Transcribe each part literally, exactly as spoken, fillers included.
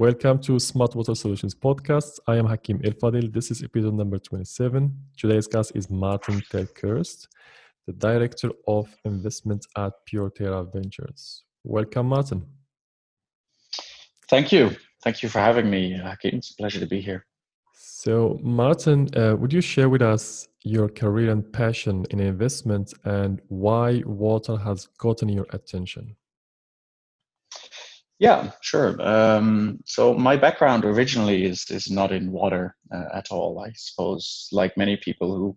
Welcome to Smart Water Solutions Podcast. I am Hakim Irfadil. This is episode number twenty-seven. Today's guest is Martin Telkirst, the Director of Investments at Pure Terra Ventures. Welcome, Martin. Thank you. Thank you for having me, Hakim. It's a pleasure to be here. So, Martin, uh, would you share with us your career and passion in investment and why water has gotten your attention? Yeah, sure. Um, so my background originally is is not in water uh, at all. I suppose, like many people who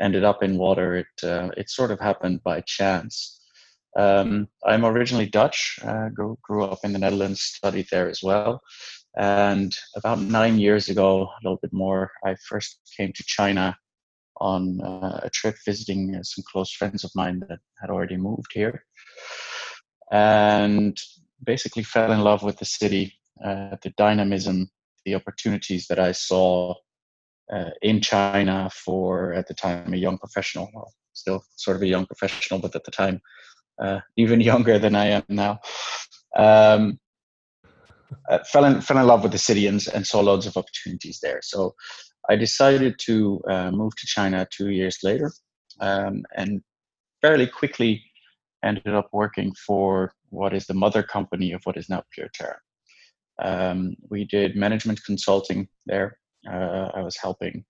ended up in water, it uh, it sort of happened by chance. Um, I'm originally Dutch. Uh, grew, grew up in the Netherlands, studied there as well. And about nine years ago, a little bit more, I first came to China on uh, a trip visiting uh, some close friends of mine that had already moved here, and basically fell in love with the city, uh, the dynamism, the opportunities that I saw uh, in China for, at the time, a young professional. Well, still sort of a young professional, but at the time, uh, even younger than I am now. Um, I fell in, fell in love with the city and, and saw loads of opportunities there. So I decided to uh, move to China two years later, um, and fairly quickly ended up working for what is the mother company of what is now Pure Terra. Um, we did management consulting there. Uh, I was helping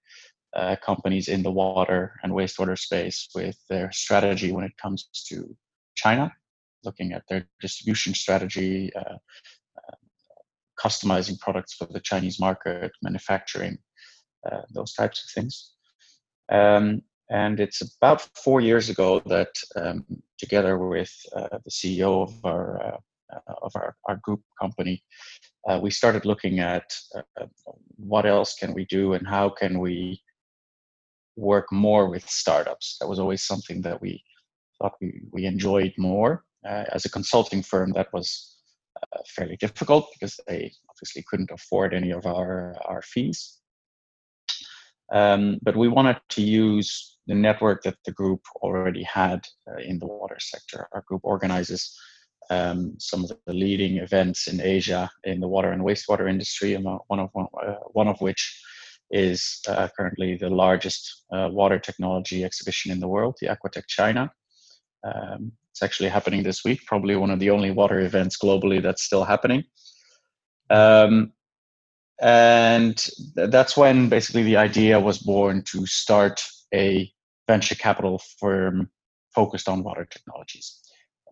uh, companies in the water and wastewater space with their strategy when it comes to China, looking at their distribution strategy, uh, uh, customizing products for the Chinese market, manufacturing, uh, those types of things. Um, And it's about four years ago that, um, together with uh, the C E O of our uh, of our, our group company, uh, we started looking at uh, what else can we do and how can we work more with startups. That was always something that we thought we, we enjoyed more. Uh, as a consulting firm, that was uh, fairly difficult because they obviously couldn't afford any of our, our fees. Um, but we wanted to use the network that the group already had uh, in the water sector. Our group organizes um, some of the leading events in Asia in the water and wastewater industry, among one of, one, uh, one of which is uh, currently the largest uh, water technology exhibition in the world, the Aquatech China. Um, it's actually happening this week, probably one of the only water events globally that's still happening. Um, And th- that's when basically the idea was born to start a venture capital firm focused on water technologies.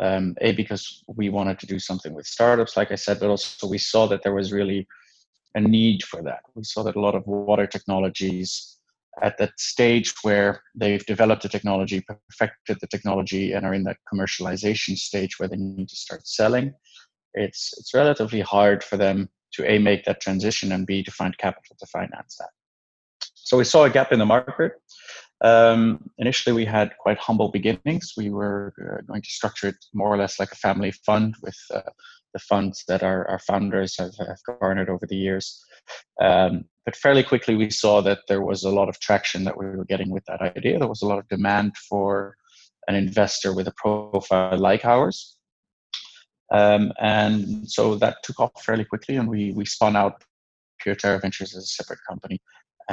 Um, a, because we wanted to do something with startups, like I said, but also we saw that there was really a need for that. We saw that a lot of water technologies at that stage where they've developed the technology, perfected the technology, and are in that commercialization stage where they need to start selling, it's it's relatively hard for them to A, make that transition, and B, to find capital to finance that. So we saw a gap in the market. Um, initially, we had quite humble beginnings. We were uh, going to structure it more or less like a family fund with uh, the funds that our, our founders have, have garnered over the years. Um, but fairly quickly, we saw that there was a lot of traction that we were getting with that idea. There was a lot of demand for an investor with a profile like ours. Um, and so that took off fairly quickly, and we, we spun out Pure Terra Ventures as a separate company,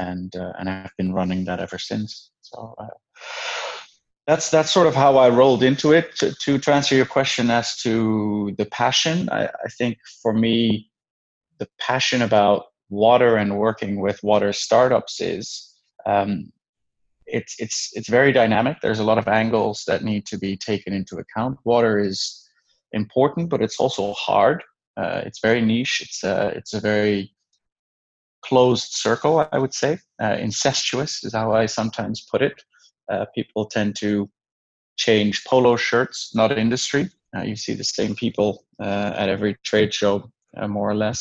and uh, and I've been running that ever since. So uh, that's that's sort of how I rolled into it. To, to, to answer your question as to the passion, I, I think for me, the passion about water and working with water startups is um, it's it's it's very dynamic. There's a lot of angles that need to be taken into account. Water is important, but it's also hard. Uh, it's very niche. It's a, it's a very closed circle, I would say. Uh, incestuous is how I sometimes put it. Uh, people tend to change polo shirts, not industry. Uh, you see the same people uh, at every trade show, uh, more or less.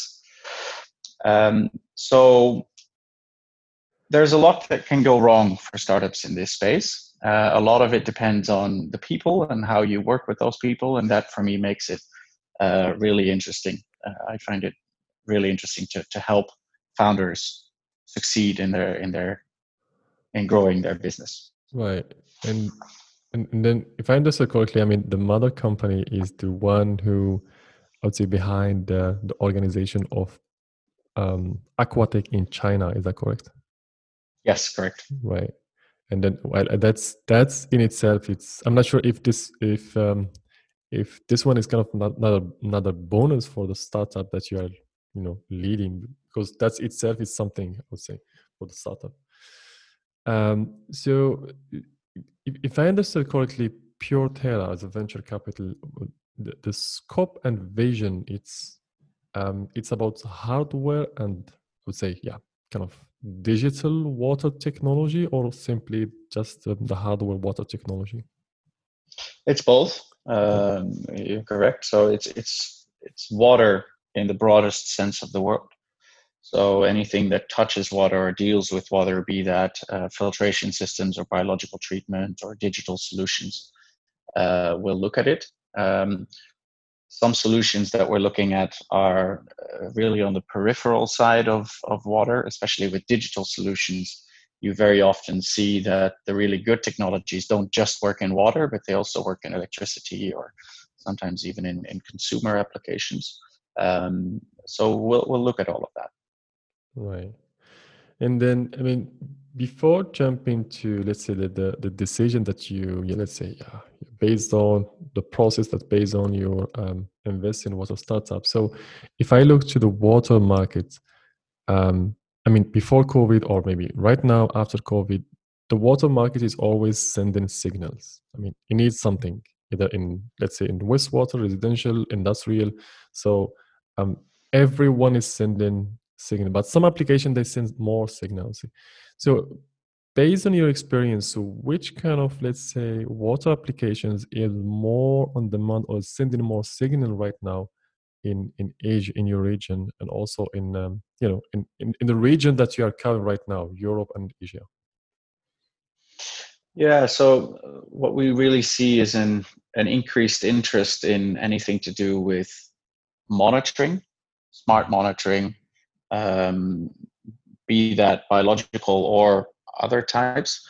Um, so there's a lot that can go wrong for startups in this space. Uh, a lot of it depends on the people and how you work with those people, and that for me makes it uh, really interesting. Uh, I find it really interesting to to help founders succeed in their in their in growing their business. Right, and and, and then if I understood correctly, I mean the mother company is the one who, I would say, behind the, the organization of um, Aquatech in China. Is that correct? Yes, correct. Right. And then well, that's that's in itself. It's I'm not sure if this if um, if this one is kind of not, not a, another bonus for the startup that you are you know leading, because that's itself is something I would say for the startup. Um, so if, if I understood correctly, Pure Terra as a venture capital, the, the scope and vision, it's um, it's about hardware and I would say yeah kind of digital water technology, or simply just um, the hardware water technology? It's both. Um, you're correct. So it's it's it's water in the broadest sense of the word. So anything that touches water or deals with water, be that uh, filtration systems or biological treatment or digital solutions, uh, we'll look at it. Um, some solutions that we're looking at are uh, really on the peripheral side of, of water, especially with digital solutions. You very often see that the really good technologies don't just work in water, but they also work in electricity or sometimes even in, in consumer applications. Um, so we'll, we'll look at all of that. Right. And then, I mean, before jumping to, let's say, the, the, the decision that you, yeah, let's say, yeah, based on the process that's based on your um, invest in water startup. So if I look to the water market, um, I mean, before COVID or maybe right now after COVID, the water market is always sending signals. I mean, it needs something either in, let's say, in wastewater, residential, industrial. So um, everyone is sending signal, but some application they send more signals. So based on your experience, so which kind of, let's say, water applications is more on demand or sending more signal right now in in Asia, in your region, and also in um, you know in, in in the region that you are covering right now, Europe and Asia? Yeah, so what we really see is an an increased interest in anything to do with monitoring, smart monitoring. Um, be that biological or other types,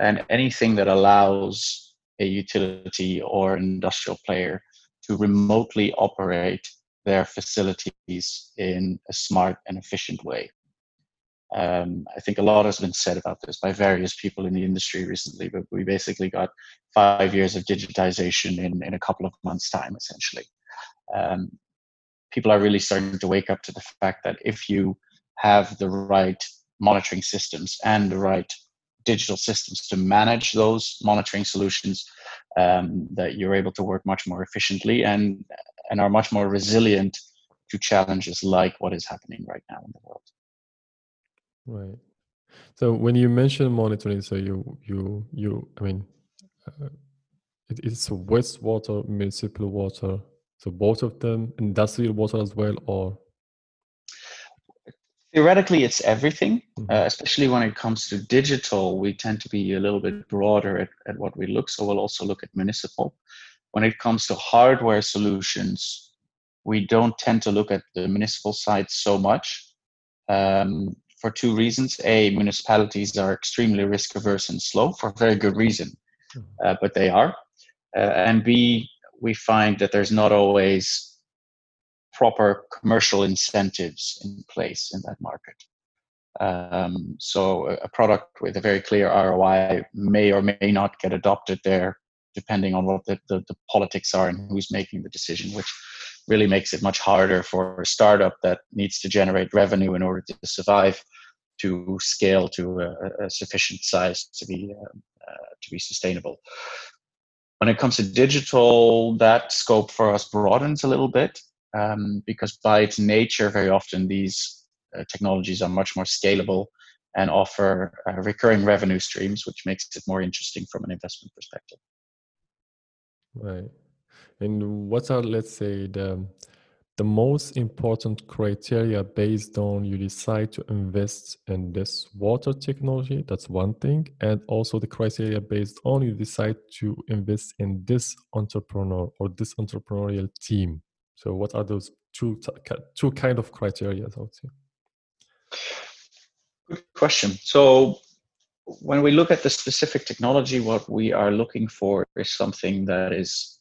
and anything that allows a utility or industrial player to remotely operate their facilities in a smart and efficient way. Um, I think a lot has been said about this by various people in the industry recently, but we basically got five years of digitization in, in a couple of months' time, essentially. Um, People are really starting to wake up to the fact that if you have the right monitoring systems and the right digital systems to manage those monitoring solutions, um, that you're able to work much more efficiently and and are much more resilient to challenges like what is happening right now in the world. Right. So when you mention monitoring, so you you you, I mean, uh, it, it's wastewater, municipal water. So both of them, industrial water as well, or? Theoretically, it's everything, mm-hmm. uh, especially when it comes to digital. We tend to be a little bit broader at, at what we look. So we'll also look at municipal. When it comes to hardware solutions, we don't tend to look at the municipal side so much um, for two reasons. A, municipalities are extremely risk averse and slow for very good reason, mm-hmm. uh, but they are. Uh, and B, we find that there's not always proper commercial incentives in place in that market. Um, so a product with a very clear R O I may or may not get adopted there, depending on what the, the, the politics are and who's making the decision, which really makes it much harder for a startup that needs to generate revenue in order to survive, to scale to a, a sufficient size to be, um, uh, to be sustainable. When it comes to digital, that scope for us broadens a little bit um, because by its nature, very often these uh, technologies are much more scalable and offer uh, recurring revenue streams, which makes it more interesting from an investment perspective. Right. And what are, let's say, the, the most important criteria based on you decide to invest in this water technology? That's one thing. And also the criteria based on you decide to invest in this entrepreneur or this entrepreneurial team. So what are those two, two kind of criteria, I would say? Good question. So when we look at the specific technology, what we are looking for is something that is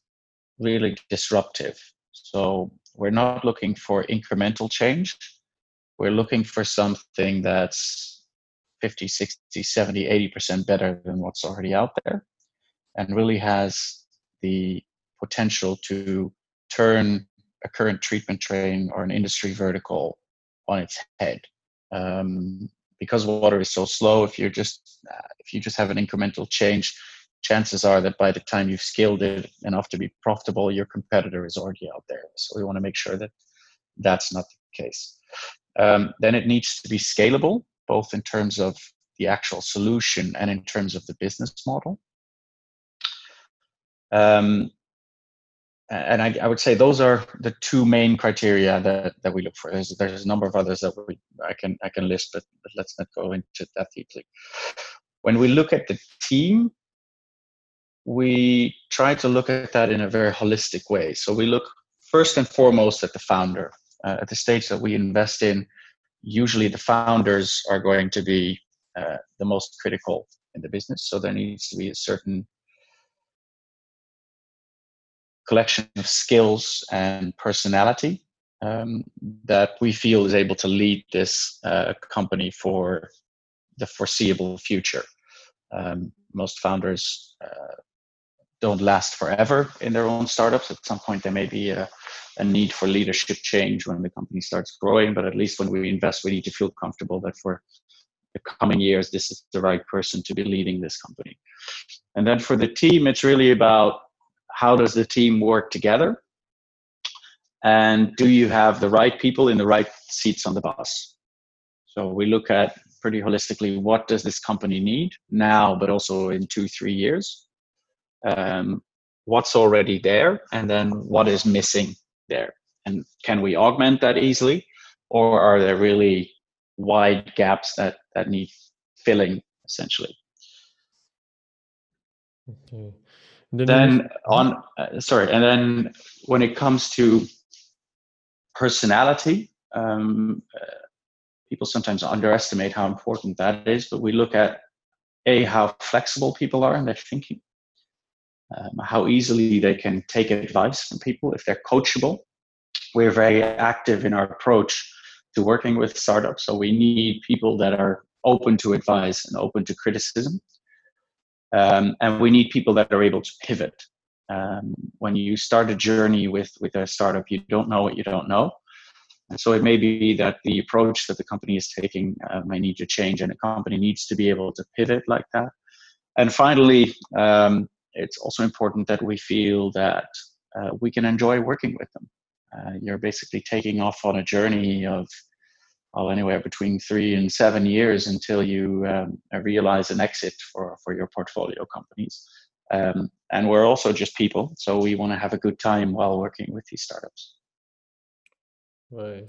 really disruptive. So we're not looking for incremental change. we're looking for something that's fifty, sixty, seventy, eighty percent better than what's already out there, and really has the potential to turn a current treatment train or an industry vertical on its head. Um, because water is so slow, if you're just if you just have an incremental change, chances are that by the time you've scaled it enough to be profitable, your competitor is already out there. So we want to make sure that that's not the case. Um, then it needs to be scalable, both in terms of the actual solution and in terms of the business model. Um, and I, I would say those are the two main criteria that, that we look for. There's, there's a number of others that we, I, can, I can list, but, but let's not go into that deeply. When we look at the team, we try to look at that in a very holistic way. So we look first and foremost at the founder. Uh, at the stage that we invest in, usually the founders are going to be uh, the most critical in the business. So there needs to be a certain collection of skills and personality um, that we feel is able to lead this uh, company for the foreseeable future. Um, most founders uh, don't last forever in their own startups. At some point, there may be a, a need for leadership change when the company starts growing, but at least when we invest, we need to feel comfortable that for the coming years, this is the right person to be leading this company. And then for the team, it's really about how does the team work together? And do you have the right people in the right seats on the bus? So we look at pretty holistically, what does this company need now, but also in two, three years? Um, what's already there, and then what is missing there? And can we augment that easily? Or are there really wide gaps that, that need filling, essentially? Okay. Then, then on, uh, sorry, and then when it comes to personality, um, uh, people sometimes underestimate how important that is, but we look at, A, how flexible people are in their thinking, um, how easily they can take advice from people, if they're coachable. We're very active in our approach to working with startups, so we need people that are open to advice and open to criticism. Um, and we need people that are able to pivot. Um, when you start a journey with, with a startup, you don't know what you don't know. And so it may be that the approach that the company is taking uh, may need to change, and a company needs to be able to pivot like that. And finally, um, it's also important that we feel that uh, we can enjoy working with them. Uh, you're basically taking off on a journey of Well, anywhere between three and seven years until you um, realize an exit for, for your portfolio companies. Um, and we're also just people, so we want to have a good time while working with these startups. Right.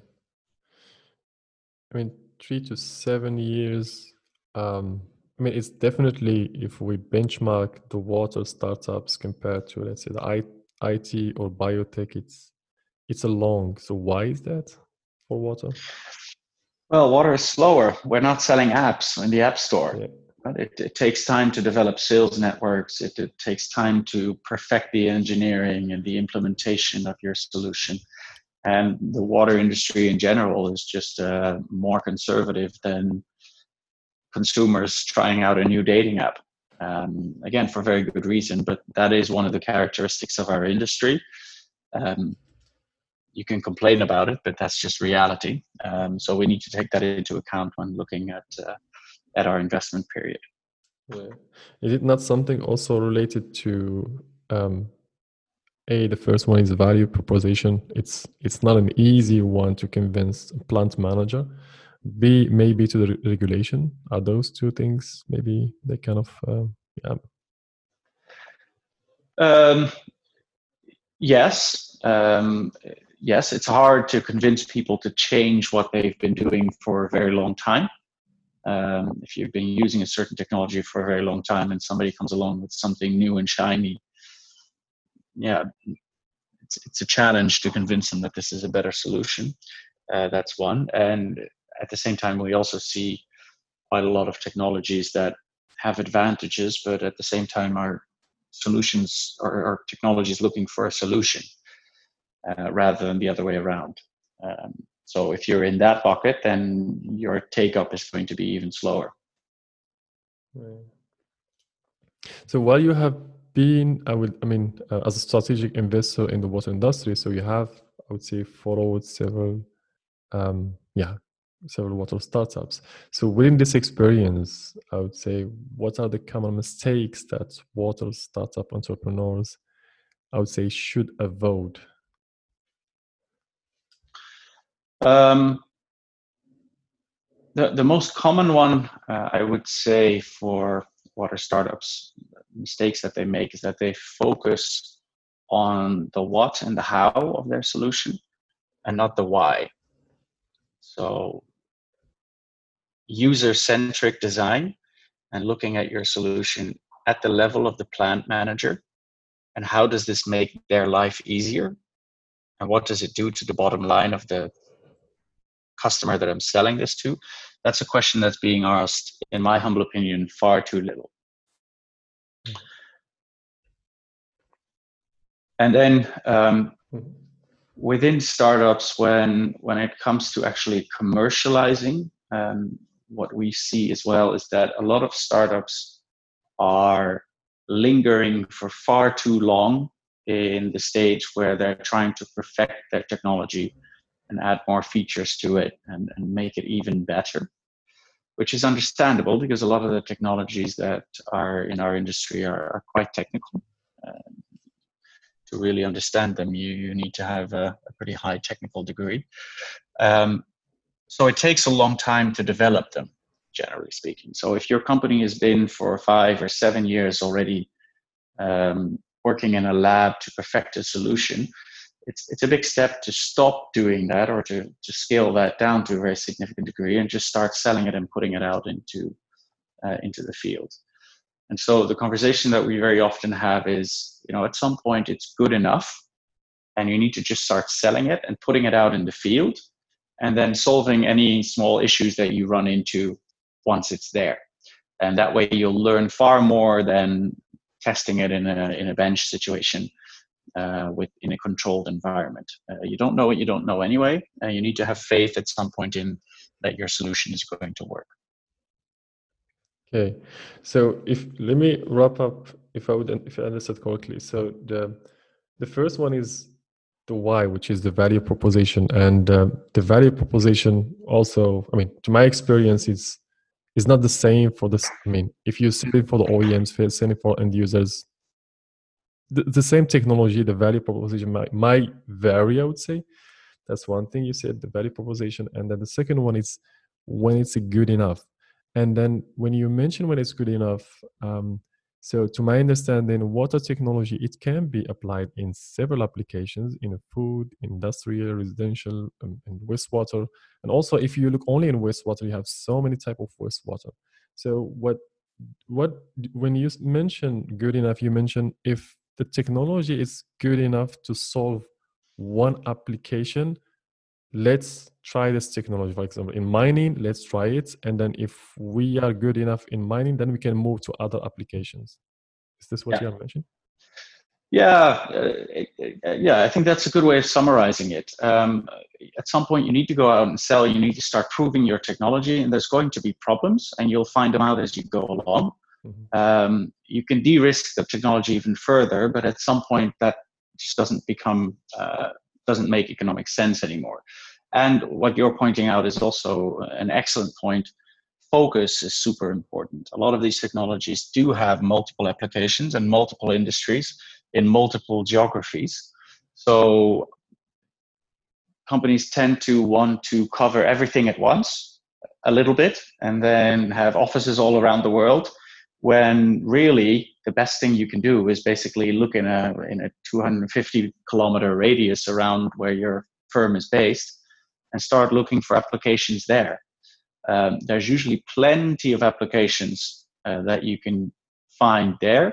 I mean, three to seven years. Um, I mean, it's definitely, if we benchmark the water startups compared to, let's say, the I T or biotech, it's, it's a long. So why is that for water? Well, water is slower. We're not selling apps in the app store. Yeah. But it, it takes time to develop sales networks. It, it takes time to perfect the engineering and the implementation of your solution. And the water industry in general is just uh, more conservative than consumers trying out a new dating app. Um, again, for very good reason, but that is one of the characteristics of our industry. Um, You can complain about it, but that's just reality. Um, so we need to take that into account when looking at uh, at our investment period. Yeah. Is it not something also related to um, a? The first one is value proposition. It's it's not an easy one to convince a plant manager. B, maybe to the re regulation. Are those two things maybe they kind of uh, yeah. Um. Yes. Um, Yes, it's hard to convince people to change what they've been doing for a very long time. Um, if you've been using a certain technology for a very long time and somebody comes along with something new and shiny, yeah, it's, it's a challenge to convince them that this is a better solution. Uh, that's one. And at the same time, we also see quite a lot of technologies that have advantages, but at the same time are solutions or, or technologies looking for a solution. Uh, rather than the other way around. Um, So if you're in that bucket, then your take up is going to be even slower. Right. So while you have been, I would, I mean, uh, as a strategic investor in the water industry, so you have, I would say, followed several, um, yeah, several water startups. So within this experience, I would say, what are the common mistakes that water startup entrepreneurs, I would say, should avoid? Um, the, the most common one, uh, I would say, for water startups, mistakes that they make is that they focus on the what and the how of their solution and not the why. So user-centric design and looking at your solution at the level of the plant manager and how does this make their life easier and what does it do to the bottom line of the customer that I'm selling this to. That's a question that's being asked, in my humble opinion, far too little. And then um, within startups, when when it comes to actually commercializing, um, what we see as well is that a lot of startups are lingering for far too long in the stage where they're trying to perfect their technology and add more features to it and, and make it even better, which is understandable because a lot of the technologies that are in our industry are, are quite technical. Uh, to really understand them, you, you need to have a, a pretty high technical degree. Um, so it takes a long time to develop them, generally speaking. So if your company has been for five or seven years already um, working in a lab to perfect a solution, It's, it's a big step to stop doing that or to, to scale that down to a very significant degree and just start selling it and putting it out into, uh, into the field. And so the conversation that we very often have is, you know, at some point it's good enough and you need to just start selling it and putting it out in the field and then solving any small issues that you run into once it's there. And that way you'll learn far more than testing it in a, in a bench situation. Uh, with, in a controlled environment. Uh, you don't know what you don't know anyway, and you need to have faith at some point in that your solution is going to work. Okay, so if let me wrap up, if I would, if I understood correctly. So the the first one is the why, which is the value proposition, and uh, the value proposition also, I mean, to my experience, it's it's not the same for the. I mean, if you're selling for the O E Ms, if you're selling for end users. The, the same technology, the value proposition might, might vary, I would say. That's one thing you said, the value proposition. And then the second one is when it's good enough. And then when you mention when it's good enough, um, so to my understanding, water technology, it can be applied in several applications, in food, industrial, residential, um, and wastewater. And also, if you look only in wastewater, you have so many types of wastewater. So what, what when you mention good enough, you mention if the technology is good enough to solve one application, let's try this technology. For example, in mining, let's try it. And then if we are good enough in mining, then we can move to other applications. Is this what yeah. you are mentioning? Yeah. Uh, yeah, I think that's a good way of summarizing it. Um, at some point, you need to go out and sell. You need to start proving your technology. And there's going to be problems, and you'll find them out as you go along. Mm-hmm. Um, you can de-risk the technology even further, but at some point that just doesn't become, uh, doesn't make economic sense anymore. And what you're pointing out is also an excellent point. Focus is super important. A lot of these technologies do have multiple applications and multiple industries in multiple geographies. So companies tend to want to cover everything at once, a little bit, and then have offices all around the world, when really the best thing you can do is basically look in a in a two hundred fifty kilometer radius around where your firm is based and start looking for applications there. Um, there's usually plenty of applications uh, that you can find there,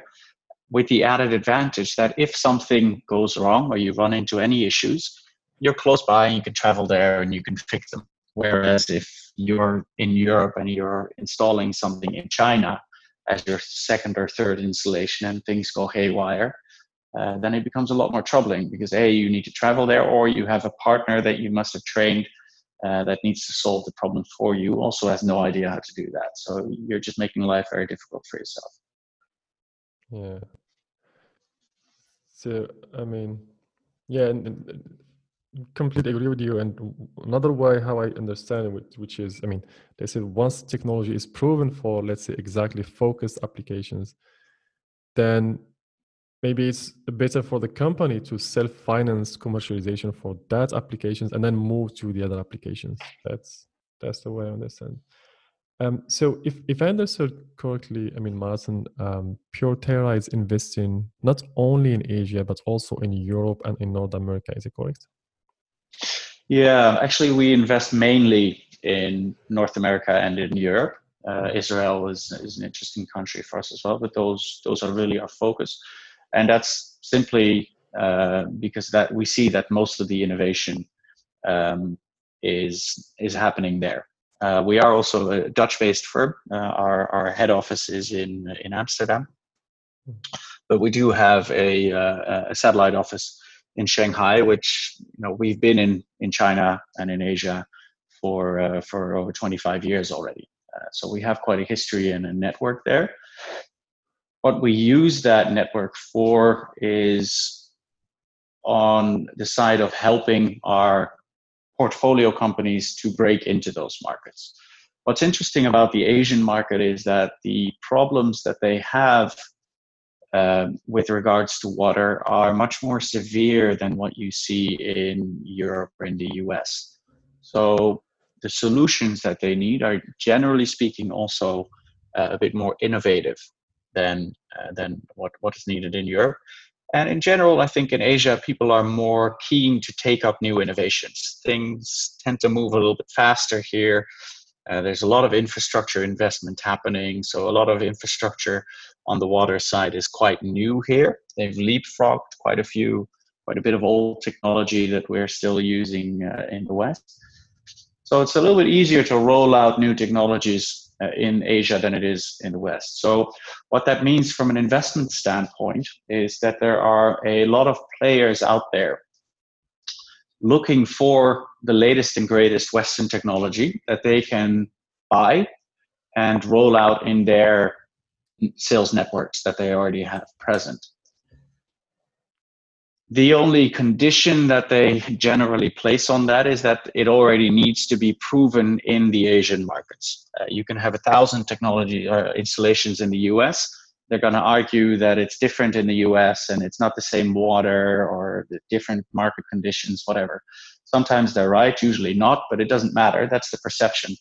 with the added advantage that if something goes wrong or you run into any issues, you're close by and you can travel there and you can fix them. Whereas if you're in Europe and you're installing something in China as your second or third installation and things go haywire, uh, then it becomes a lot more troubling because A, you need to travel there, or you have a partner that you must have trained uh, that needs to solve the problem for you also has no idea how to do that. So you're just making life very difficult for yourself. Yeah. So, I mean, yeah, and, and completely agree with you. And another way how I understand it, which is, I mean, they said once technology is proven for, let's say, exactly focused applications, then maybe it's better for the company to self-finance commercialization for that applications and then move to the other applications. That's that's the way I understand. Um, so if, if I understood correctly, I mean, Martin, um, Pure Terra is investing not only in Asia, but also in Europe and in North America. Is it correct? Yeah, actually, we invest mainly in North America and in Europe. Uh, Israel is, is an interesting country for us as well, but those those are really our focus. And that's simply uh, because that we see that most of the innovation um, is is happening there. Uh, we are also a Dutch-based firm. Uh, our our head office is in in Amsterdam, but we do have a, uh, a satellite office in Shanghai, which you know we've been in in China and in Asia for uh, for over twenty-five years already. Uh, so we have quite a history and a network there. What we use that network for is on the side of helping our portfolio companies to break into those markets. What's interesting about the Asian market is that the problems that they have um, with regards to water are much more severe than what you see in Europe or in the U S. So the solutions that they need are, generally speaking, also uh, a bit more innovative than uh, than what, what is needed in Europe. And in general, I think in Asia, people are more keen to take up new innovations. Things tend to move a little bit faster here. Uh, there's a lot of infrastructure investment happening. So a lot of infrastructure on the water side is quite new here. They've leapfrogged quite a few, quite a bit of old technology that we're still using uh, in the West. So it's a little bit easier to roll out new technologies in Asia than it is in the West. So what that means from an investment standpoint is that there are a lot of players out there looking for the latest and greatest Western technology that they can buy and roll out in their sales networks that they already have present. The only condition that they generally place on that is that it already needs to be proven in the Asian markets. Uh, you can have a thousand technology uh, installations in the U S. They're going to argue that it's different in the U S and it's not the same water or the different market conditions, whatever. Sometimes they're right, usually not, but it doesn't matter. That's the perception.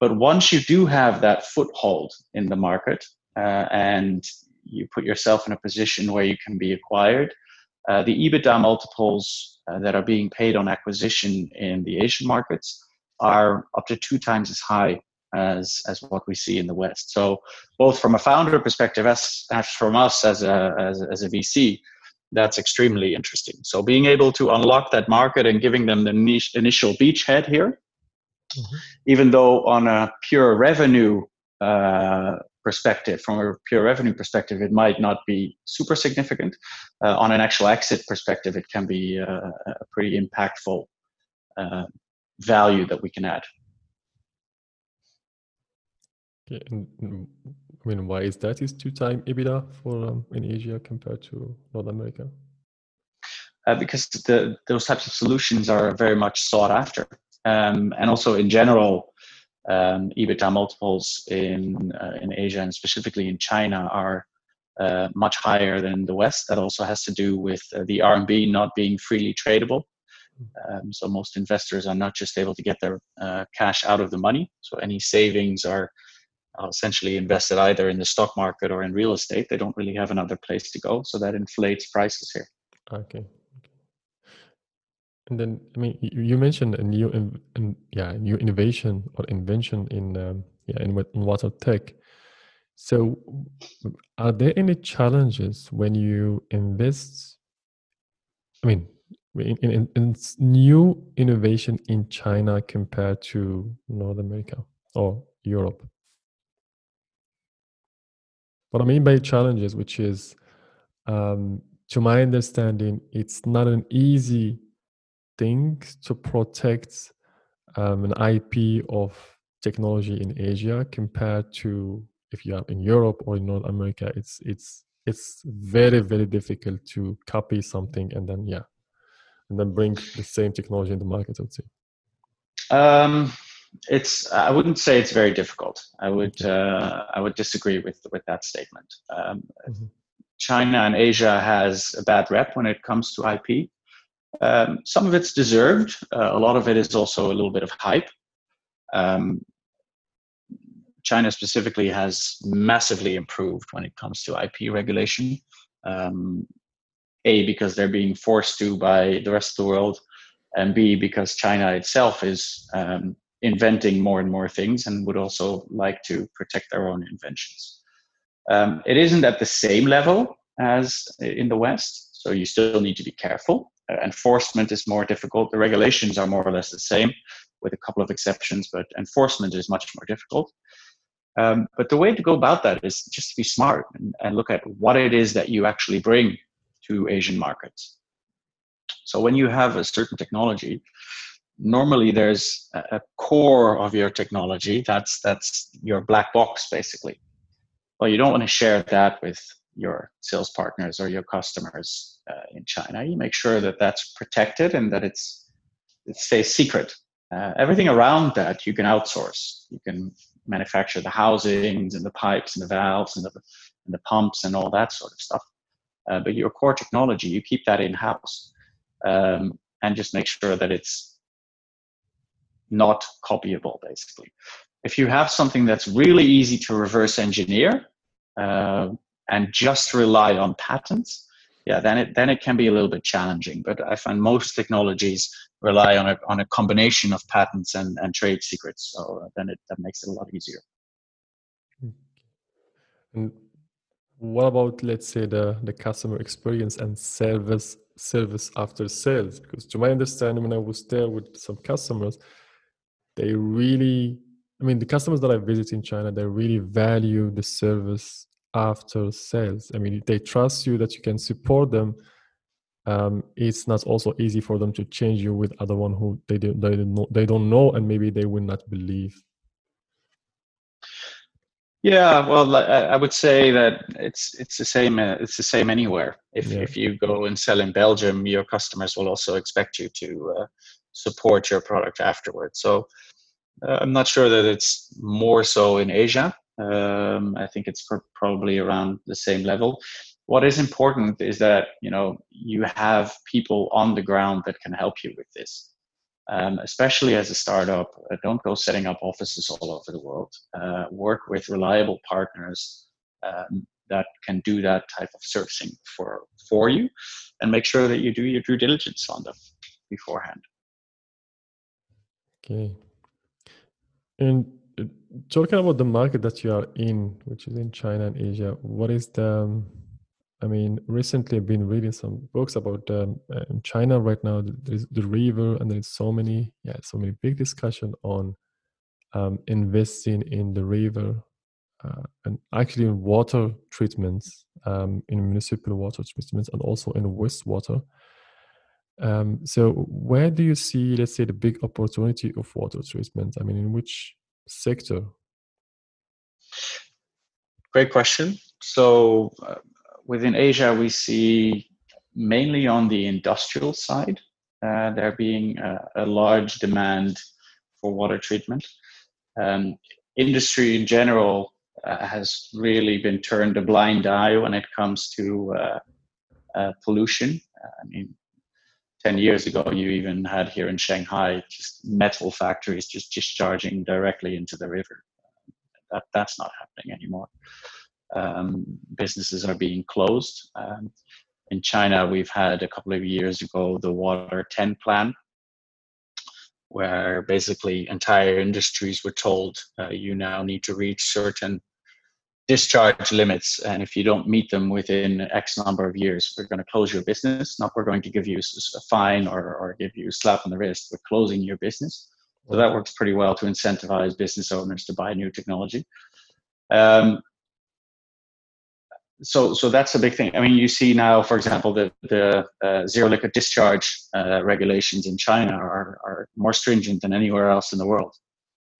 But once you do have that foothold in the market uh, and you put yourself in a position where you can be acquired. Uh, the EBITDA multiples uh, that are being paid on acquisition in the Asian markets are up to two times as high as, as what we see in the West. So both from a founder perspective as, as from us as a, as, as a V C, that's extremely interesting. So being able to unlock that market and giving them the niche, initial beachhead here, mm-hmm. even though on a pure revenue uh, perspective, from a pure revenue perspective, it might not be super significant. Uh, on an actual exit perspective, it can be uh, a pretty impactful uh, value that we can add. Okay. And, I mean, why is that? Is two time EBITDA for um, in Asia compared to North America? Uh, because the, those types of solutions are very much sought after, um, and also in general. Um, EBITDA multiples in uh, in Asia and specifically in China are uh, much higher than the West. That also has to do with uh, the R M B not being freely tradable. Um, so most investors are not just able to get their uh, cash out of the money. So any savings are essentially invested either in the stock market or in real estate. They don't really have another place to go. So that inflates prices here. Okay. And then, I mean, you mentioned a new, in, in, yeah, new innovation or invention in, um, yeah, in, in water tech. So, are there any challenges when you invest? I mean, in, in, in new innovation in China compared to North America or Europe. What I mean by challenges, which is, um, to my understanding, it's not an easy thing to protect um, an I P of technology in Asia compared to if you are in Europe or in North America. It's it's it's very very difficult to copy something and then yeah, and then bring the same technology in the market. I would say. Um, it's I wouldn't say it's very difficult. I would uh, I would disagree with with that statement. Um, mm-hmm. China and Asia has a bad rep when it comes to I P. Um, some of it's deserved. Uh, a lot of it is also a little bit of hype. Um, China specifically has massively improved when it comes to I P regulation. Um, A, because they're being forced to by the rest of the world, and B, because China itself is um, inventing more and more things and would also like to protect their own inventions. Um, it isn't at the same level as in the West, so you still need to be careful. Uh, enforcement is more difficult. The regulations are more or less the same, with a couple of exceptions, but enforcement is much more difficult. Um, but the way to go about that is just to be smart and, and look at what it is that you actually bring to Asian markets. So when you have a certain technology, normally there's a core of your technology. That's, that's your black box, basically. Well, you don't want to share that with your sales partners or your customers uh, in China. You make sure that that's protected and that it's, it stays secret. Uh, everything around that you can outsource. You can manufacture the housings and the pipes and the valves and the, and the pumps and all that sort of stuff. Uh, but your core technology, you keep that in-house, um, and just make sure that it's not copyable, basically. If you have something that's really easy to reverse engineer uh, and just rely on patents, yeah, then it, then it can be a little bit challenging. But I find most technologies rely on a, on a combination of patents and, and trade secrets. So then it, that makes it a lot easier. And what about, let's say, the, the customer experience and service service after sales? Because to my understanding, when I was there with some customers, they really, I mean, the customers that I visit in China, they really value the service after sales. I mean, they trust you that you can support them. Um, it's not also easy for them to change you with other one who they don't, they don't know, they don't know and maybe they will not believe. Yeah, well, I would say that it's it's the same. Uh, it's the same anywhere. If yeah. if you go and sell in Belgium, your customers will also expect you to uh, support your product afterwards. So uh, I'm not sure that it's more so in Asia. Um, I think it's pr- probably around the same level. What is important is that you know you have people on the ground that can help you with this. Um, especially as a startup, uh, don't go setting up offices all over the world. Uh, work with reliable partners um, that can do that type of servicing for, for you, and make sure that you do your due diligence on them beforehand. Okay. And talking about the market that you are in, which is in China and Asia, what is the... I mean, recently I've been reading some books about um, uh, in China right now. There's the river, and there's so many, yeah, so many big discussion on um, investing in the river uh, and actually in water treatments, um, in municipal water treatments, and also in wastewater. Um, so, where do you see, let's say, the big opportunity of water treatment? I mean, in which sector? Great question. So. Uh, Within Asia, we see mainly on the industrial side, uh, there being a, a large demand for water treatment. Um, industry in general uh, has really been turned a blind eye when it comes to uh, uh, pollution. Uh, I mean, ten years ago, you even had here in Shanghai, just metal factories just discharging directly into the river. That, that's not happening anymore. Um, businesses are being closed. Um, in China, we've had a couple of years ago the Water ten plan, where basically entire industries were told uh, you now need to reach certain discharge limits, and if you don't meet them within X number of years, we're going to close your business. Not we're going to give you a fine or, or give you a slap on the wrist. We're closing your business. So that works pretty well to incentivize business owners to buy new technology. Um, So, so that's a big thing. I mean, you see now, for example, the, the uh, zero liquid discharge uh, regulations in China are, are more stringent than anywhere else in the world.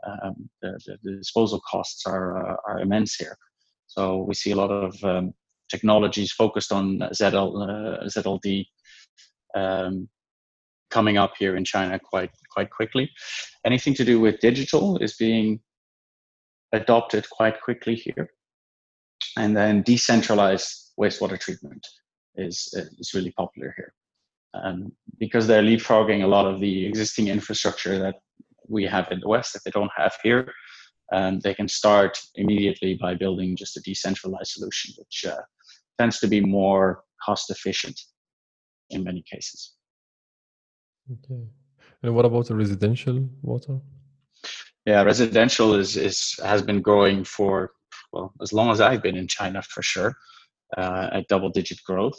Um, the, the, the disposal costs are, uh, are immense here. So we see a lot of um, technologies focused on Z L, uh, Z L D um, coming up here in China quite, quite quickly. Anything to do with digital is being adopted quite quickly here. And then decentralized wastewater treatment is, is really popular here, um, because they're leapfrogging a lot of the existing infrastructure that we have in the West that they don't have here. Um, they can start immediately by building just a decentralized solution, which uh, tends to be more cost efficient in many cases. Okay. And what about the residential water? Yeah, residential is, is has been growing for, well, as long as I've been in China, for sure, uh, at double-digit growth.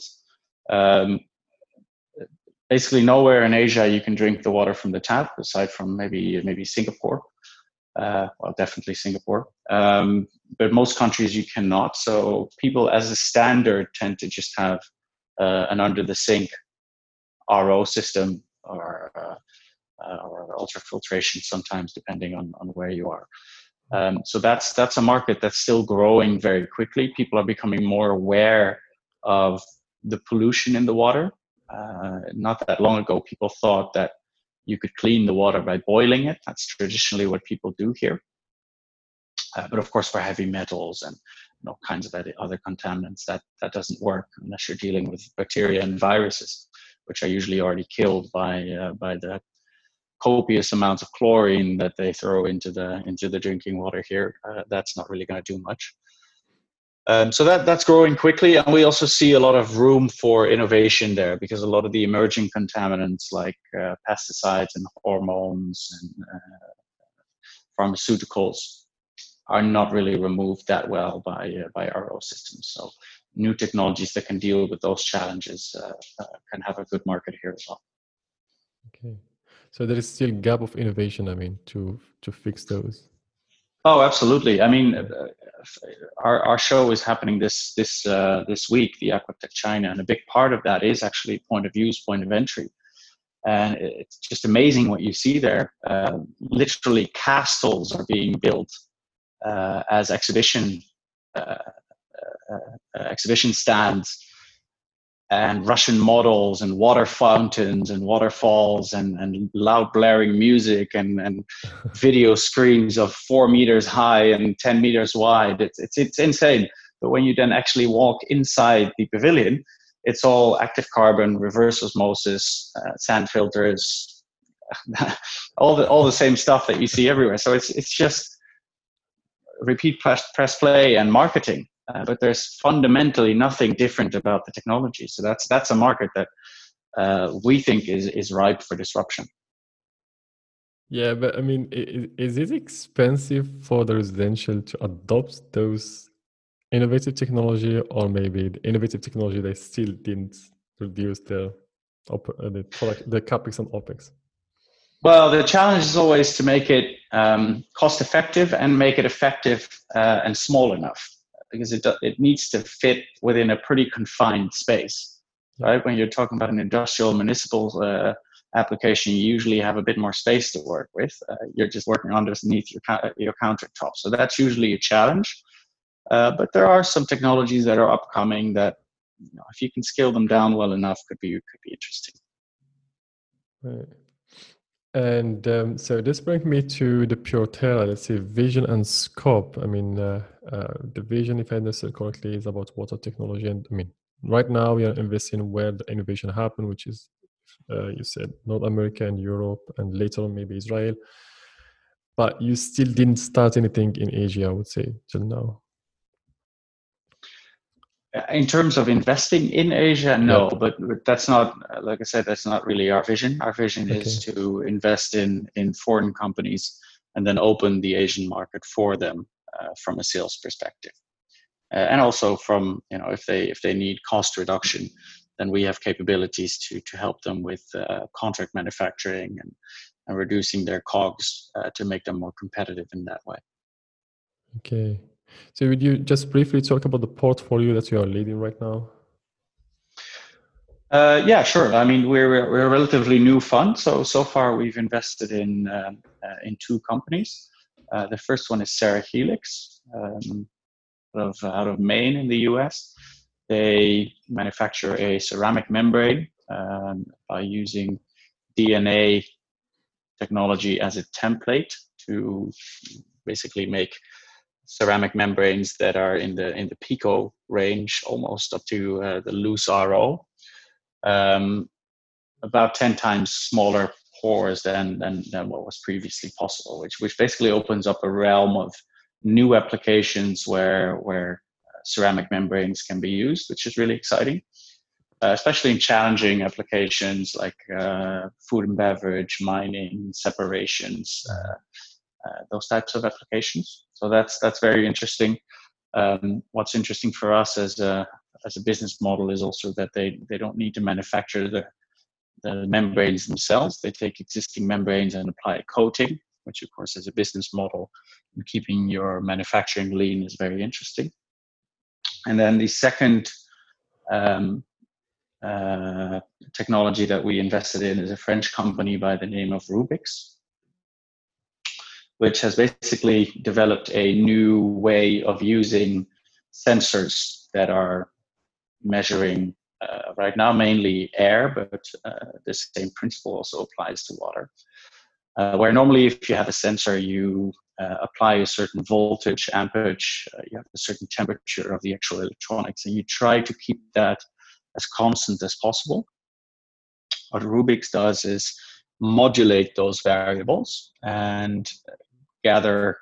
Um, basically, nowhere in Asia you can drink the water from the tap, aside from maybe maybe Singapore. Uh, well, definitely Singapore. Um, but most countries you cannot. So people, as a standard, tend to just have uh, an under-the-sink R O system or uh, uh, or ultrafiltration, sometimes depending on on where you are. Um, so that's that's a market that's still growing very quickly. People are becoming more aware of the pollution in the water. Uh, not that long ago, people thought that you could clean the water by boiling it. That's traditionally what people do here. Uh, but of course, for heavy metals and all kinds of other contaminants, that, that doesn't work unless you're dealing with bacteria and viruses, which are usually already killed by uh, by the copious amounts of chlorine that they throw into the into the drinking water here. Uh, that's not really going to do much. Um, so that that's growing quickly, and we also see a lot of room for innovation there, because a lot of the emerging contaminants like uh, pesticides and hormones and uh, pharmaceuticals are not really removed that well by uh, by R O systems. So new technologies that can deal with those challenges uh, uh, can have a good market here as well. Okay. So there is still a gap of innovation, I mean, to, to fix those. Oh, absolutely. I mean, uh, our, our show is happening this, this, uh, this week, the Aquatech China, and a big part of that is actually point of use, point of entry. And it's just amazing what you see there. Uh, literally castles are being built uh, as exhibition, uh, uh, uh, exhibition stands, and Russian models and water fountains and waterfalls and, and loud blaring music and, and video screens of four meters high and ten meters wide. It's, it's, it's insane. But when you then actually walk inside the pavilion, it's all active carbon, reverse osmosis, uh, sand filters, all the, all the same stuff that you see everywhere. So it's, it's just repeat press, press play and marketing. Uh, but there's fundamentally nothing different about the technology. So that's that's a market that uh, we think is, is ripe for disruption. Yeah, but I mean, is, is it expensive for the residential to adopt those innovative technology, or maybe the innovative technology they still didn't reduce the, the, product, the CapEx and OpEx? Well, the challenge is always to make it um, cost effective and make it effective uh, and small enough, because it, it needs to fit within a pretty confined space, right? When you're talking about an industrial municipal uh, application, you usually have a bit more space to work with. Uh, you're just working underneath your, your countertop. So that's usually a challenge. Uh, but there are some technologies that are upcoming that, you know, if you can scale them down well enough, could be, could be interesting. Right. And um, so this brings me to the Pure Terra, let's say, vision and scope. I mean, uh, uh, the vision, if I understand correctly, is about water technology. And I mean, right now we are investing where the innovation happened, which is, uh, you said, North America and Europe, and later on maybe Israel. But you still didn't start anything in Asia, I would say, till now. In terms of investing in Asia, no, yeah. but, but that's not, like I said, that's not really our vision. Our vision okay. is to invest in, in foreign companies and then open the Asian market for them uh, from a sales perspective. Uh, and also from, you know, if they, if they need cost reduction, then we have capabilities to, to help them with uh, contract manufacturing and, and reducing their COGS uh, to make them more competitive in that way. Okay. So would you just briefly talk about the portfolio that you are leading right now? Uh, yeah, sure. I mean, we're, we're a relatively new fund. So, so far we've invested in, uh, uh, in two companies. Uh, the first one is Cerahelix, um, out of, out of Maine in the U S. They manufacture a ceramic membrane um, by using D N A technology as a template to basically make ceramic membranes that are in the in the pico range, almost up to uh, the loose R O, um, about ten times smaller pores than, than than what was previously possible, which which basically opens up a realm of new applications where where ceramic membranes can be used, which is really exciting, uh, especially in challenging applications like uh, food and beverage, mining, separations, uh, uh, those types of applications. So that's that's very interesting. Um, what's interesting for us as a as a business model is also that they they don't need to manufacture the the membranes themselves. They take existing membranes and apply a coating, which of course as a business model in keeping your manufacturing lean is very interesting. And then the second um, uh, technology that we invested in is a French company by the name of Rubix, which has basically developed a new way of using sensors that are measuring uh, right now mainly air, but uh, the same principle also applies to water. Uh, where normally if you have a sensor, you uh, apply a certain voltage, amperage, uh, you have a certain temperature of the actual electronics, and you try to keep that as constant as possible. What Rubix does is modulate those variables and gather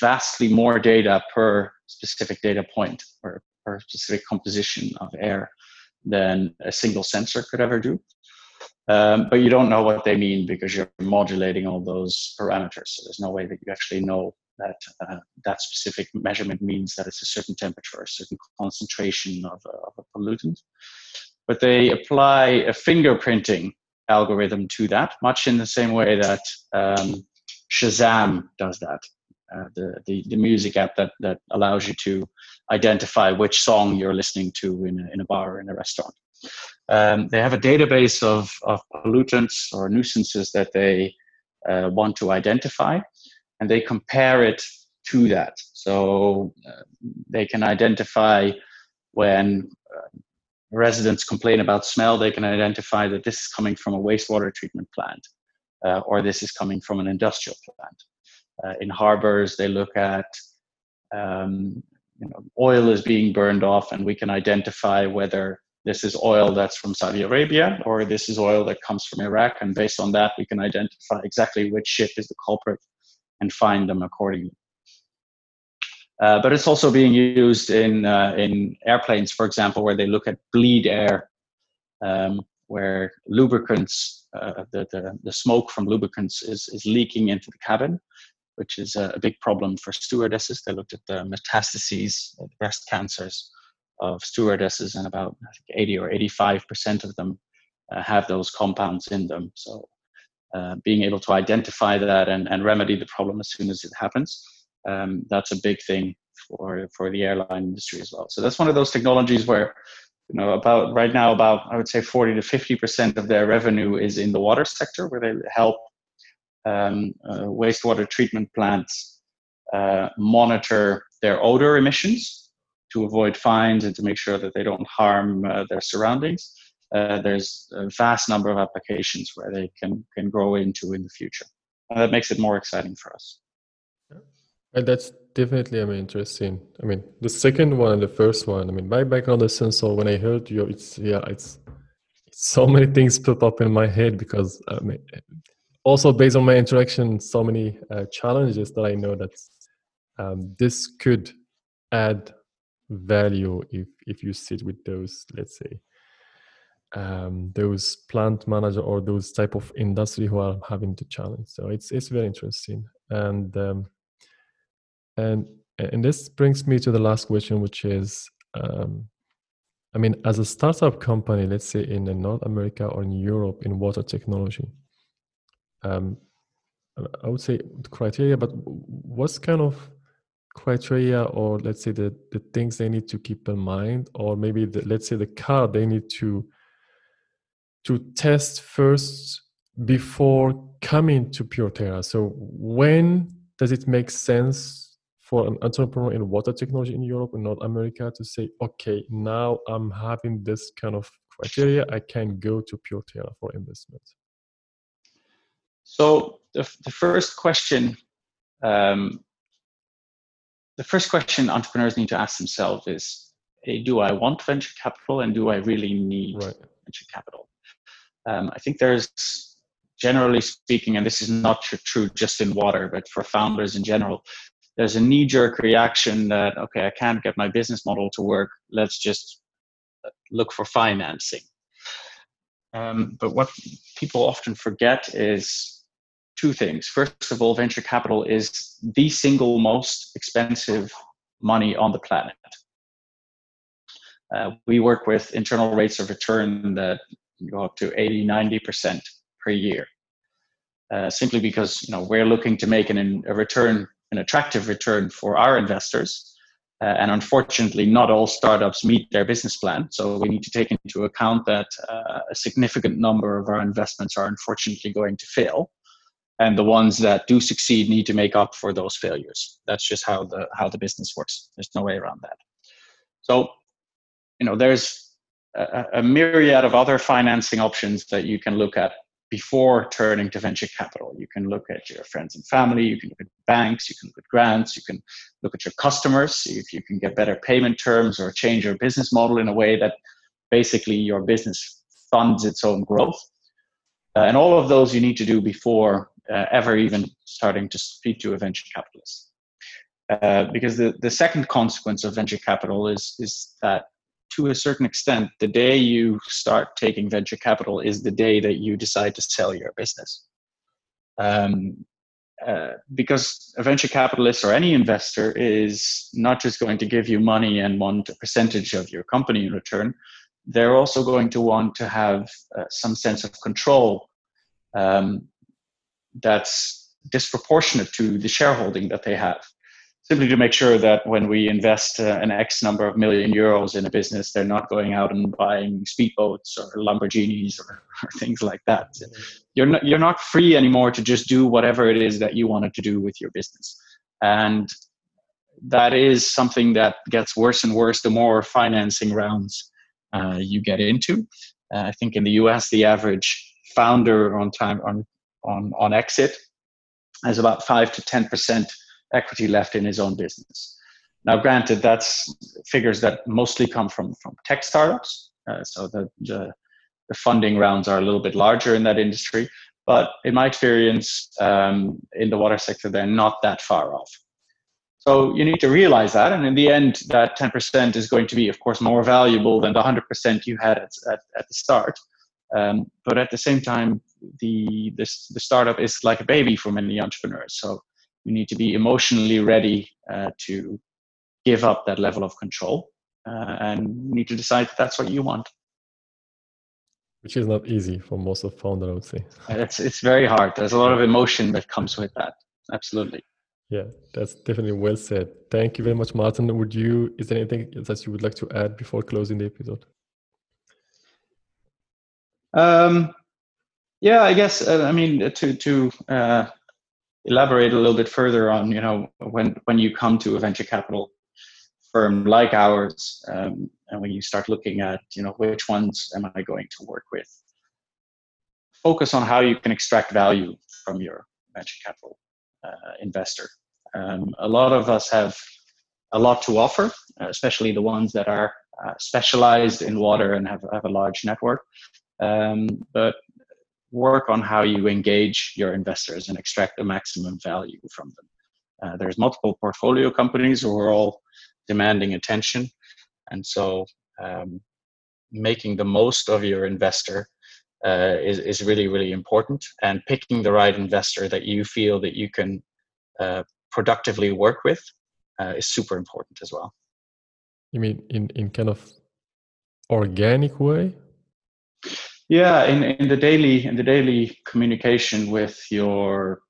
vastly more data per specific data point or per specific composition of air than a single sensor could ever do. Um, but you don't know what they mean because you're modulating all those parameters. So there's no way that you actually know that uh, that specific measurement means that it's a certain temperature, or a certain concentration of, uh, of a pollutant. But they apply a fingerprinting algorithm to that, much in the same way that um, Shazam does that. Uh, the, the, the music app that, that allows you to identify which song you're listening to in a, in a bar or in a restaurant. Um, they have a database of, of pollutants or nuisances that they uh, want to identify, and they compare it to that. So uh, they can identify when uh, residents complain about smell, they can identify that this is coming from a wastewater treatment plant uh, or this is coming from an industrial plant. Uh, in harbors, they look at um, you know, oil is being burned off, and we can identify whether this is oil that's from Saudi Arabia, or this is oil that comes from Iraq. And based on that, we can identify exactly which ship is the culprit and find them accordingly. Uh, but it's also being used in, uh, in airplanes, for example, where they look at bleed air, um, where lubricants, uh, the, the, the smoke from lubricants is, is leaking into the cabin, which is a big problem for stewardesses. They looked at the metastases, the breast cancers of stewardesses, and about I think eighty or eighty-five percent of them uh, have those compounds in them. So uh, being able to identify that and, and remedy the problem as soon as it happens, um, that's a big thing for, for the airline industry as well. So that's one of those technologies where, you know, about right now, about I would say forty to fifty percent of their revenue is in the water sector, where they help um, uh, wastewater treatment plants uh, monitor their odor emissions to avoid fines and to make sure that they don't harm uh, their surroundings. Uh, there's a vast number of applications where they can, can grow into in the future. And that makes it more exciting for us. Well, that's definitely, I mean, interesting. I mean, the second one and the first one, I mean, my background is sensor. When I heard you, it's, yeah, it's, it's so many things pop up in my head because I mean, also based on my interaction, so many uh, challenges that I know that um, this could add value if if you sit with those, let's say um those plant manager or those type of industry who are having the challenge. So it's it's very interesting, and um and and this brings me to the last question, which is um I mean, as a startup company, let's say in North America or in Europe in water technology, um I would say the criteria, but what's kind of criteria, or let's say the, the things they need to keep in mind, or maybe the, let's say the card they need to to test first before coming to Pure Terra? So when does it make sense for an entrepreneur in water technology in Europe and North America to say, okay, now I'm having this kind of criteria, I can go to Pure Terra for investment? So the, the first question, um, the first question entrepreneurs need to ask themselves is, hey, do I want venture capital, and do I really need right. venture capital? Um, I think there's, generally speaking, and this is not true just in water, but for founders in general, there's a knee-jerk reaction that, okay, I can't get my business model to work, let's just look for financing. Um, but what people often forget is two things. First of all, venture capital is the single most expensive money on the planet. Uh, we work with internal rates of return that go up to eighty, ninety percent per year, uh, simply because, you know, we're looking to make an, a return, an attractive return for our investors. Uh, and unfortunately, not all startups meet their business plan. So we need to take into account that uh, a significant number of our investments are unfortunately going to fail. And the ones that do succeed need to make up for those failures. That's just how the, how the business works. There's no way around that. So, you know, there's a, a myriad of other financing options that you can look at before turning to venture capital. You can look at your friends and family, you can look at banks, you can look at grants, you can look at your customers, see if you can get better payment terms or change your business model in a way that basically your business funds its own growth. Uh, and all of those you need to do before uh, ever even starting to speak to a venture capitalist. Uh, because the, the second consequence of venture capital is, is that, to a certain extent, the day you start taking venture capital is the day that you decide to sell your business. Um, uh, because a venture capitalist or any investor is not just going to give you money and want a percentage of your company in return. They're also going to want to have uh, some sense of control um, that's disproportionate to the shareholding that they have. Simply to make sure that when we invest uh, an X number of million euros in a business, they're not going out and buying speedboats or Lamborghinis or, or things like that. You're not, you're not free anymore to just do whatever it is that you wanted to do with your business. And that is something that gets worse and worse the more financing rounds uh, you get into. Uh, I think in the U S, the average founder on time on, on, on exit has about five to ten percent equity left in his own business. Now, granted, that's figures that mostly come from, from tech startups. Uh, so the, the, the funding rounds are a little bit larger in that industry. But in my experience, um, in the water sector, they're not that far off. So you need to realize that. And in the end, that ten percent is going to be, of course, more valuable than the one hundred percent you had at, at, at the start. Um, but at the same time, the, the, the startup is like a baby for many entrepreneurs. So you need to be emotionally ready uh, to give up that level of control, uh, and you need to decide that that's what you want. Which is not easy for most of founders, I would say. It's, it's very hard. There's a lot of emotion that comes with that. Absolutely. Yeah, that's definitely well said. Thank you very much, Martin. Would you, is there anything that you would like to add before closing the episode? Um, yeah, I guess, uh, I mean, to, to, uh, elaborate a little bit further on, you know, when, when you come to a venture capital firm like ours, um, and when you start looking at, you know, which ones am I going to work with, focus on how you can extract value from your venture capital uh, investor. Um, a lot of us have a lot to offer, especially the ones that are uh, specialized in water and have, have a large network. Um, but work on how you engage your investors and extract the maximum value from them. Uh, there's multiple portfolio companies who are all demanding attention. And so um, making the most of your investor uh, is, is really, really important. And picking the right investor that you feel that you can uh, productively work with uh, is super important as well. You mean in, in kind of organic way? Yeah, in, in the daily in the daily communication with your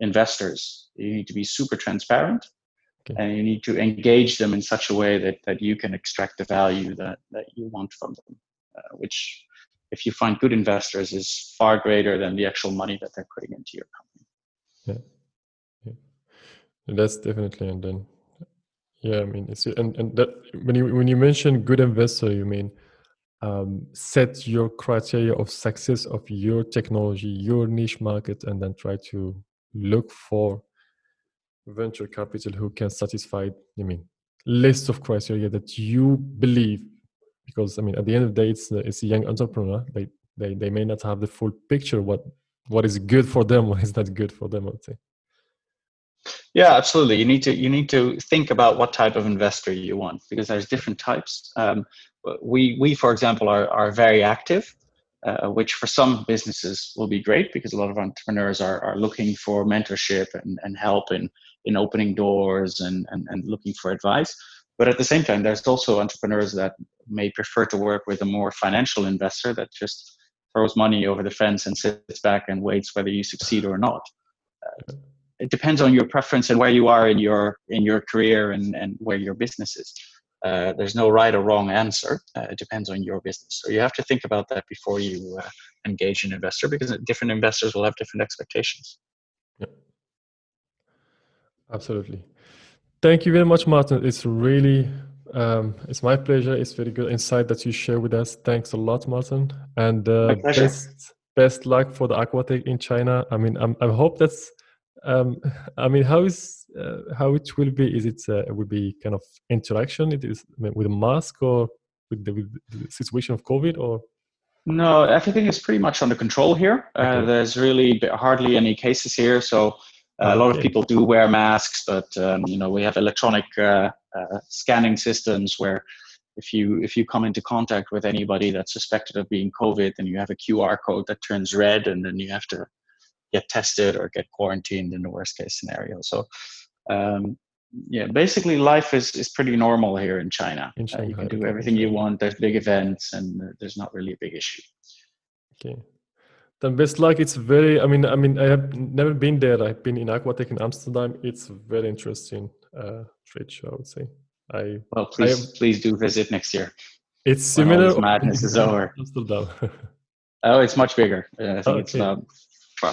investors, you need to be super transparent. Exactly. And you need to engage them in such a way that, that you can extract the value that, that you want from them, uh, which, if you find good investors, is far greater than the actual money that they're putting into your company. Yeah, yeah. That's definitely. And then, yeah, I mean, it's, and, and that when you, when you mention good investor, you mean um, set your criteria of success of your technology, your niche market, and then try to look for venture capital who can satisfy, I mean, list of criteria that you believe. Because, I mean, at the end of the day, it's, it's a young entrepreneur. They, they, they may not have the full picture what what is good for them, what is not good for them, I would say. Yeah, absolutely. You need to you need to think about what type of investor you want, because there's different types. Um, we, we, for example, are, are very active, uh, which for some businesses will be great, because a lot of entrepreneurs are, are looking for mentorship and, and help in, in opening doors and, and, and looking for advice. But at the same time, there's also entrepreneurs that may prefer to work with a more financial investor that just throws money over the fence and sits back and waits whether you succeed or not. Uh, it depends on your preference and where you are in your in your career and, and where your business is. Uh, there's no right or wrong answer. Uh, it depends on your business. So you have to think about that before you uh, engage an investor, because different investors will have different expectations. Yeah. Absolutely. Thank you very much, Martin. It's really, um, it's my pleasure. It's very good insight that you share with us. Thanks a lot, Martin. And uh, best, best luck for the Aquatech in China. I mean, I'm, I hope that's, um, I mean, how is, uh, how it will be? Is it, uh, it will be kind of interaction? It is I mean, with a mask or with the, with the situation of COVID, or? No, everything is pretty much under control here. Uh, okay. There's really hardly any cases here. So. Uh, a lot of people do wear masks, but um, you know, we have electronic uh, uh, scanning systems where if you if you come into contact with anybody that's suspected of being COVID, then you have a Q R code that turns red, and then you have to get tested or get quarantined in the worst case scenario. So um, yeah, basically life is, is pretty normal here in China. In China. Uh, you can do everything you want. There's big events, and there's not really a big issue. Okay. Then best luck. It's very, I mean, I mean, I have never been there. I've been in Aquatech in Amsterdam. It's very interesting uh, trade show, I would say. I, well, please, I have, please do visit next year. It's similar. All this madness is over. Amsterdam. Oh, it's much bigger. Uh, I think okay. It's about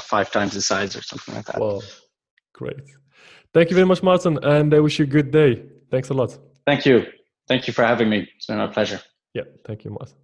five times the size or something like that. Well, great. Thank you very much, Martin. And I wish you a good day. Thanks a lot. Thank you. Thank you for having me. It's been my pleasure. Yeah. Thank you, Martin.